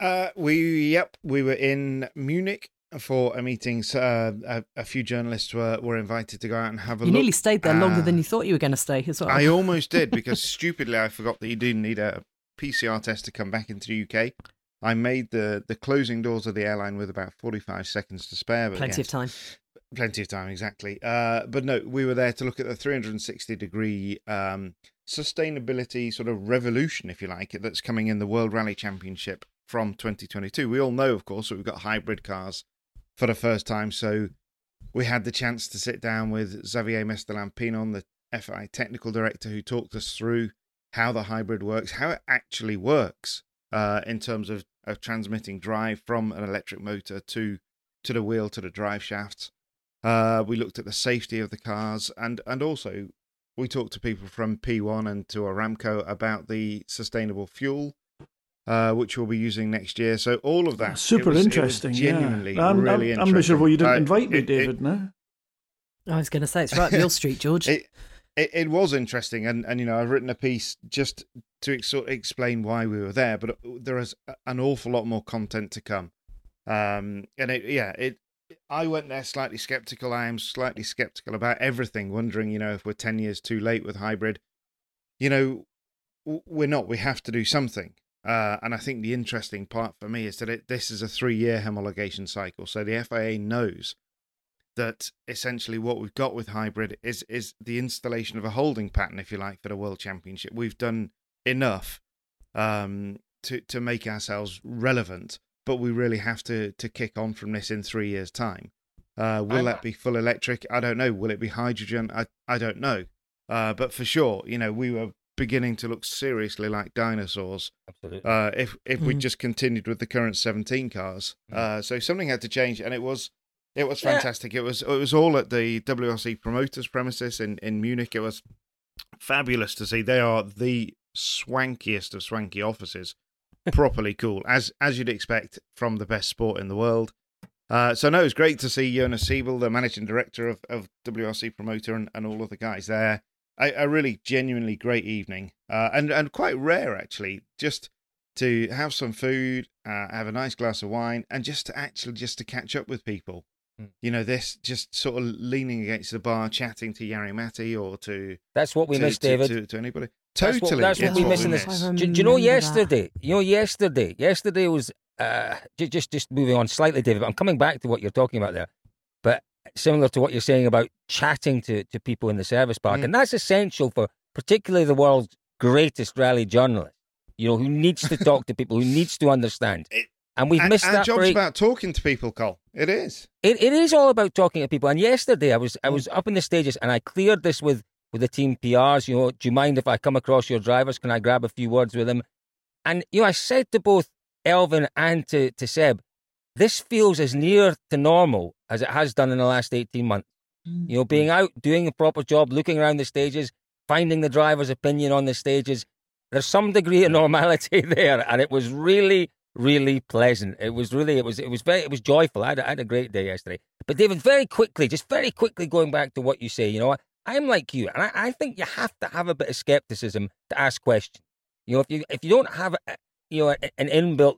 Uh, we yep, we were in Munich for a meeting. So, uh, a, a few journalists were, were invited to go out and have a you look. You nearly stayed there uh, longer than you thought you were going to stay as well. I almost did because stupidly I forgot that you do need a P C R test to come back into the U K. I made the, the closing doors of the airline with about forty-five seconds to spare. But plenty yes, of time. Plenty of time, exactly. Uh, but no, we were there to look at the three hundred sixty degree um, sustainability sort of revolution, if you like, that's coming in the World Rally Championship from twenty twenty-two. We all know, of course, that we've got hybrid cars for the first time. So we had the chance to sit down with Xavier Mestalampinon, the F I technical director, who talked us through how the hybrid works, how it actually works. Uh, in terms of, of transmitting drive from an electric motor to to the wheel, to the drive shaft. Uh, we looked at the safety of the cars, and, and also we talked to people from P one and to Aramco about the sustainable fuel, uh, which we'll be using next year. So all of that. Super was, interesting, genuinely yeah. I'm, really I'm, I'm interesting. I'm miserable you didn't uh, invite me, it, David, it, no? I was going to say, it's right up your street, George. It, It, it was interesting, and, and you know I've written a piece just to ex- explain why we were there, but there is an awful lot more content to come. Um, and it, yeah, it. I went there slightly sceptical. I am slightly sceptical about everything, wondering you know if we're ten years too late with hybrid. You know, we're not. We have to do something. Uh, and I think the interesting part for me is that it, this is a three-year homologation cycle, so the F I A knows that essentially what we've got with hybrid is is the installation of a holding pattern, if you like, for the World Championship. We've done enough um, to to make ourselves relevant, but we really have to to kick on from this in three years' time. Uh, will I'm... that be full electric? I don't know. Will it be hydrogen? I, I don't know. Uh, but for sure, you know, we were beginning to look seriously like dinosaurs. Absolutely. Uh, if if mm. we just continued with the current seventeen cars, mm. uh, so something had to change, and it was it was fantastic. Yeah. It was it was all at the W R C promoters' premises in, in Munich. It was fabulous to see. They are the swankiest of swanky offices. Properly cool, as as you'd expect from the best sport in the world. Uh, so no, it was great to see Jonas Siebel, the managing director of, of W R C Promoter, and, and all of the guys there. A, a really genuinely great evening, uh, and, and quite rare, actually, just to have some food, uh, have a nice glass of wine, and just to actually just to catch up with people. Mm. You know, this just sort of leaning against the bar, chatting to Jari-Matti or to... That's what we to, miss, to, David. To, to anybody. Totally. That's what, that's what we what miss in this. Do, do you know yesterday? That. You know, yesterday, yesterday was... Uh, just just moving on slightly, David, but I'm coming back to what you're talking about there, but similar to what you're saying about chatting to, to people in the service park, mm. and that's essential for particularly the world's greatest rally journalist, you know, who needs to talk to people, who needs to understand. It, and we've and, missed and that job's break. About talking to people, Cole. It is. It It is all about talking to people. And yesterday I was I was up in the stages and I cleared this with, with the team P Rs, you know, do you mind if I come across your drivers? Can I grab a few words with them? And, you know, I said to both Elfyn and to, to Seb, this feels as near to normal as it has done in the last eighteen months. Mm. You know, being out, doing a proper job, looking around the stages, finding the driver's opinion on the stages. There's some degree of normality there, and it was really, really pleasant. It was really, it was, it was very, it was joyful. I had, I had a great day yesterday. But David, very quickly, just very quickly going back to what you say, you know, I, I'm like you, and I, I think you have to have a bit of skepticism to ask questions. You know, if you if you don't have a, you know, an inbuilt,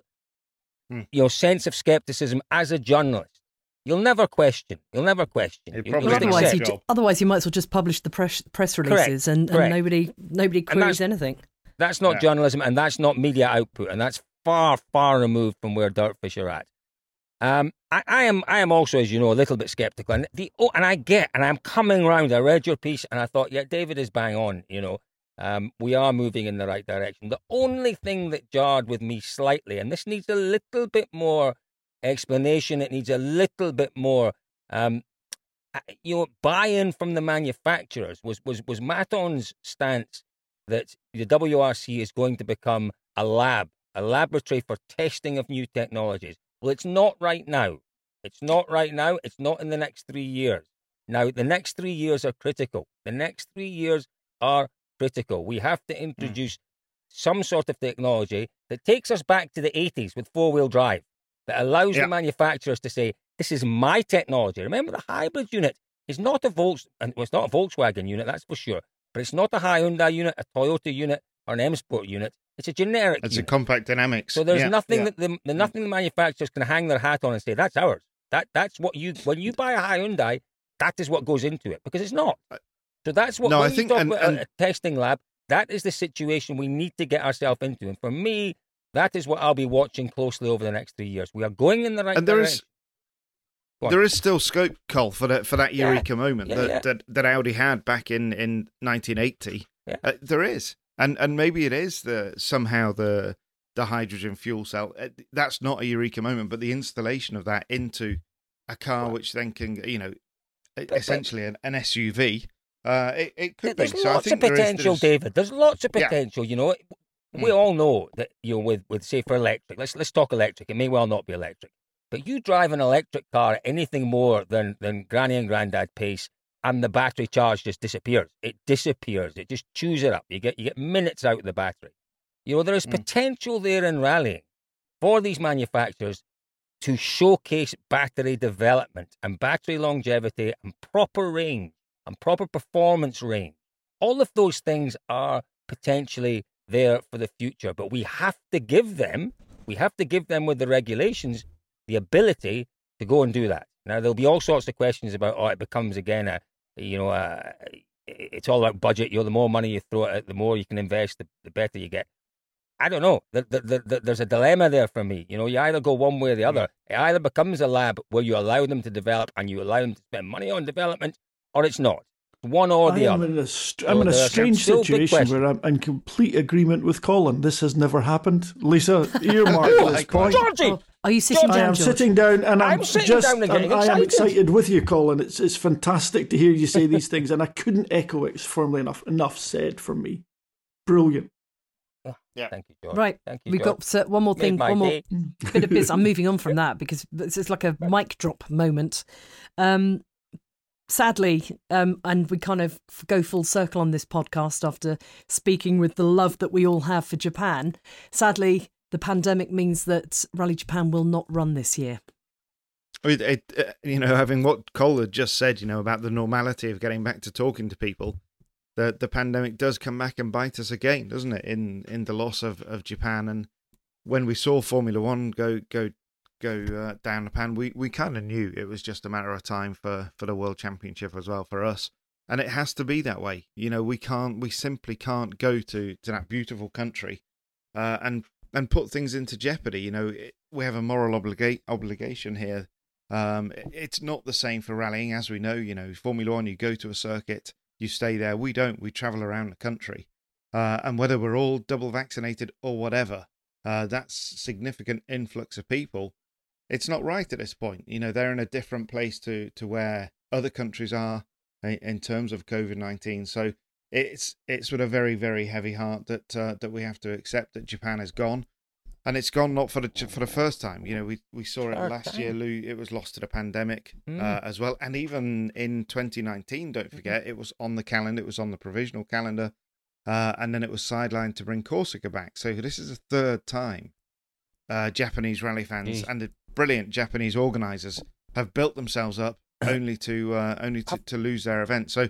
hmm. you know, sense of scepticism as a journalist. You'll never question. You'll never question. You'll otherwise, you ju- otherwise, you might as well just publish the press press releases Correct. and, and Correct. nobody nobody queries that's, anything. That's not yeah. journalism, and that's not media output, and that's far far removed from where Dirtfish are at. Um, I, I am I am also, as you know, a little bit sceptical, and the oh, and I get, and I'm coming round. I read your piece, and I thought, yeah, David is bang on. You know. Um, we are moving in the right direction. The only thing that jarred with me slightly, and this needs a little bit more explanation, it needs a little bit more um, you know, buy-in from the manufacturers, was, was, was Maton's stance that the W R C is going to become a lab, a laboratory for testing of new technologies. Well, it's not right now. It's not right now. It's not in the next three years. Now, the next three years are critical. The next three years are critical. We have to introduce mm. some sort of technology that takes us back to the eighties with four-wheel drive, that allows yeah. the manufacturers to say, this is my technology. Remember, the hybrid unit is not a Volks- well, it's not a Volkswagen unit, that's for sure, but it's not a Hyundai unit, a Toyota unit, or an M-Sport unit. It's a generic It's unit. a compact dynamics. So there's yeah. nothing yeah. that the, the nothing the manufacturers can hang their hat on and say, that's ours. That That's what you, when you buy a Hyundai, that is what goes into it, because it's not. So that's what no, when I think, you talk and, about and, a testing lab, that is the situation we need to get ourselves into. And for me, that is what I'll be watching closely over the next three years. We are going in the right and there direction. Is, there is still scope, Cole, for that, for that yeah. eureka moment yeah, that, yeah. that that Audi had back in, in nineteen eighty. Yeah. Uh, there is. And and maybe it is the somehow the the hydrogen fuel cell. Uh, that's not a eureka moment, but the installation of that into a car right. which then can, you know, but, essentially but, an, an S U V. Uh, it, it could there's be. So lots I think of potential, there is, there's... David. There's lots of potential. Yeah. You know, we mm. all know that. You know, with, with say for electric, let's let's talk electric. It may well not be electric, but you drive an electric car at anything more than than granny and granddad pace, and the battery charge just disappears. It disappears. It just chews it up. You get you get minutes out of the battery. You know, there is mm. potential there in rallying for these manufacturers to showcase battery development and battery longevity and proper range. And proper performance range. All of those things are potentially there for the future, but we have to give them, we have to give them with the regulations, the ability to go and do that. Now, there'll be all sorts of questions about, oh, it becomes again a, you know, a, it's all about budget. You know, the more money you throw at it, the more you can invest, the, the better you get. I don't know. The, the, the, the, there's a dilemma there for me. You know, you either go one way or the other. It either becomes a lab where you allow them to develop and you allow them to spend money on development, or it's not. One or the other. I'm in a, st- I'm in a strange situation where I'm in complete agreement with Colin. This has never happened. Lisa, earmark oh, this point. Georgie! Oh, are you sitting Georgie, down, I am George? sitting down and I'm, I'm sitting just, down again. I am excited with you, Colin. It's it's fantastic to hear you say these things, and I couldn't echo it firmly enough. Enough said from me. Brilliant. Yeah. Thank you, George. Right. Thank you, We've George. got uh, one more thing, one more day. bit of biz. I'm moving on from that because it's, it's like a mic drop moment. Um, Sadly, um, and we kind of go full circle on this podcast after speaking with the love that we all have for Japan. Sadly, the pandemic means that Rally Japan will not run this year. It, it, you know, having what Cole had just said, you know, about the normality of getting back to talking to people, the, the pandemic does come back and bite us again, doesn't it, in in the loss of, of Japan. And when we saw Formula One go go go uh, down the pan, we, we kind of knew it was just a matter of time for, for the World Championship as well for us. And it has to be that way. You know, we can't, we simply can't go to, to that beautiful country uh, and and put things into jeopardy. You know, it, we have a moral obliga- obligation here. Um, it, it's not the same for rallying, as we know. You know, Formula One, you go to a circuit, you stay there. We don't. We travel around the country. Uh, and whether we're all double vaccinated or whatever, uh, that's significant influx of people. It's not right at this point. You know, they're in a different place to, to where other countries are in, in terms of COVID nineteen. So it's it's with a very, very heavy heart that uh, that we have to accept that Japan is gone. And it's gone not for the for the first time. You know, we, we saw it last year, Lou. It was lost to the pandemic mm. uh, as well. And even in twenty nineteen, don't forget, mm-hmm. it was on the calendar. It was on the provisional calendar. Uh, and then it was sidelined to bring Corsica back. So this is the third time uh, Japanese rally fans mm. and the brilliant Japanese organisers have built themselves up only to uh, only to, to lose their event. So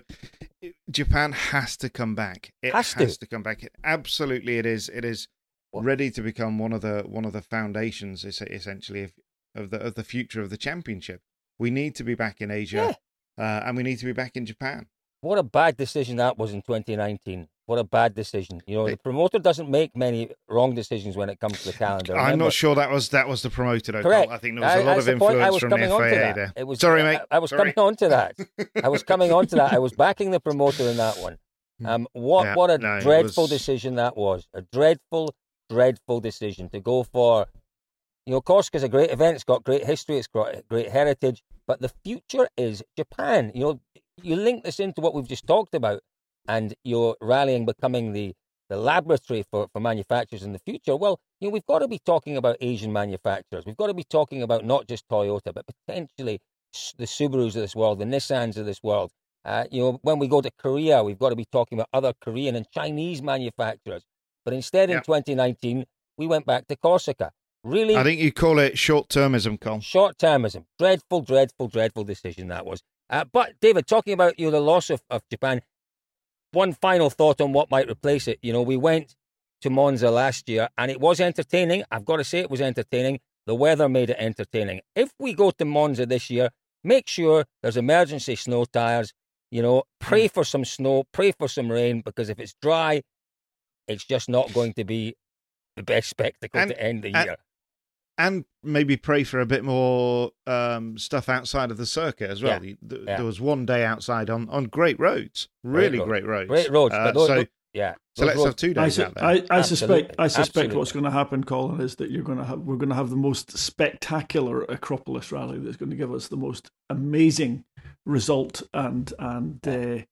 Japan has to come back. It has, has to. to come back. It, absolutely, it is. It is ready to become one of the one of the foundations, essentially, of, of the of the future of the championship. We need to be back in Asia, yeah. uh, and we need to be back in Japan. What a bad decision that was in twenty nineteen. What a bad decision. You know, the promoter doesn't make many wrong decisions when it comes to the calendar. Remember? I'm not sure that was that was the promoter, though. Correct. I think there was a I, lot of influence from the F I A there. It was, Sorry, mate. I, I was Sorry. coming on to that. I was coming on to that. I was backing the promoter in that one. Um, what yeah, what a no, dreadful was... decision that was. A dreadful, dreadful decision to go for. You know, Corsica's a great event. It's got great history. It's got great heritage. But the future is Japan. You know, you link this into what we've just talked about. And you're rallying becoming the, the laboratory for, for manufacturers in the future. Well, you know, we've got to be talking about Asian manufacturers. We've got to be talking about not just Toyota, but potentially the Subarus of this world, the Nissans of this world. Uh, you know, when we go to Korea, we've got to be talking about other Korean and Chinese manufacturers. But instead, yeah. in twenty nineteen, we went back to Corsica. Really, I think you call it short-termism, Colin. Short-termism. Dreadful, dreadful, dreadful decision that was. Uh, but David, talking about you know, the loss of, of Japan. One final thought on what might replace it. You know, we went to Monza last year and it was entertaining. I've got to say it was entertaining. The weather made it entertaining. If we go to Monza this year, make sure there's emergency snow tyres. You know, pray for some snow, pray for some rain, because if it's dry, it's just not going to be the best spectacle and, to end the and, year. And maybe pray for a bit more um, stuff outside of the circuit as well. Yeah, the, yeah. There was one day outside on, on great roads, really great, road. great roads. Great roads. Uh, those, so yeah, so let's roads. have two days I, out there. I, I suspect. I suspect Absolutely. what's going to happen, Colin, is that you're going to have we're going to have the most spectacular Acropolis Rally that's going to give us the most amazing result and and uh,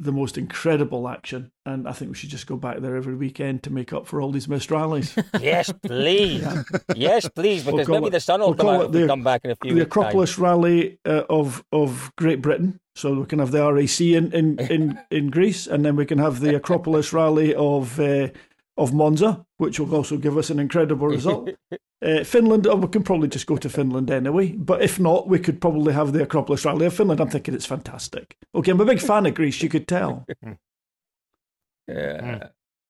the most incredible action. And I think we should just go back there every weekend to make up for all these missed rallies. Yes, please. Yeah. Yes, please, because we'll maybe it, the sun will we'll come, out the, come back in a few The weeks Acropolis time. Rally uh, of of Great Britain, so we can have the R A C in in, in, in Greece, and then we can have the Acropolis Rally of uh, of Monza, which will also give us an incredible result. Uh, Finland, oh, we can probably just go to Finland anyway, but if not, we could probably have the Acropolis Rally of Finland. I'm thinking it's fantastic. Okay, I'm a big fan of Greece, you could tell. Yeah.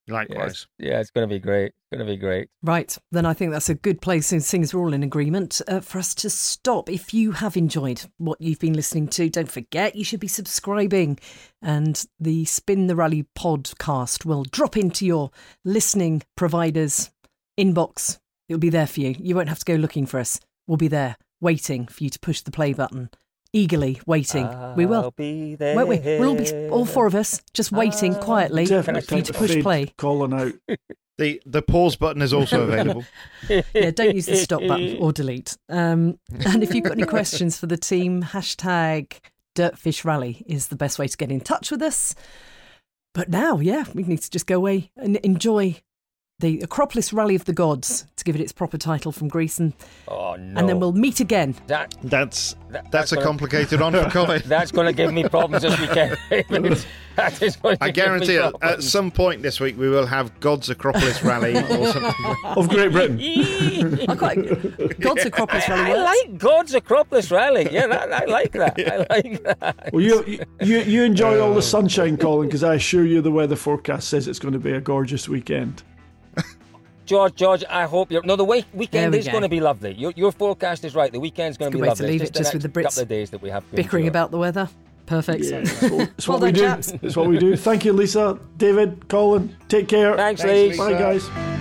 Likewise. Yeah, yeah, it's going to be great. It's going to be great. Right. Then I think that's a good place, seeing as we're all in agreement, uh, for us to stop. If you have enjoyed what you've been listening to, don't forget you should be subscribing, and the Spin the Rally podcast will drop into your listening provider's inbox. It'll be there for you. You won't have to go looking for us. We'll be there waiting for you to push the play button. eagerly waiting. I'll we will. Be there. Won't we? We'll all be, all four of us, just waiting I'll quietly for you to push play. Calling out. The the pause button is also available. Yeah, don't use the stop button or delete. Um, and if you've got any questions for the team, hashtag Dirtfish Rally is the best way to get in touch with us. But now, yeah, we need to just go away and enjoy the Acropolis Rally of the Gods, to give it its proper title, from Greece. And, oh, no. and then we'll meet again. That, that's that, that's, that's gonna, a complicated on for Colin. That's going to give me problems this weekend. that is going to I guarantee it, at some point this week we will have God's Acropolis Rally or something. Of Great Britain. I quite, God's yeah. Acropolis Rally. I, I like God's Acropolis Rally. Yeah, that, I like that. Yeah. I like that. Well, you you, you enjoy oh. all the sunshine, Colin, because I assure you the weather forecast says it's going to be a gorgeous weekend. George, George, I hope you're... No, the way, weekend we is go. going to be lovely. Your, your forecast is right. The weekend's going to be lovely. It's a good way to leave it, just with the Brits couple of days that we have bickering enjoy. about the weather. Perfect. Yeah. It's what well we done, do. Chaps. It's what we do. Thank you, Lisa, David, Colin. Take care. Thanks, Thanks Lisa. Bye, guys.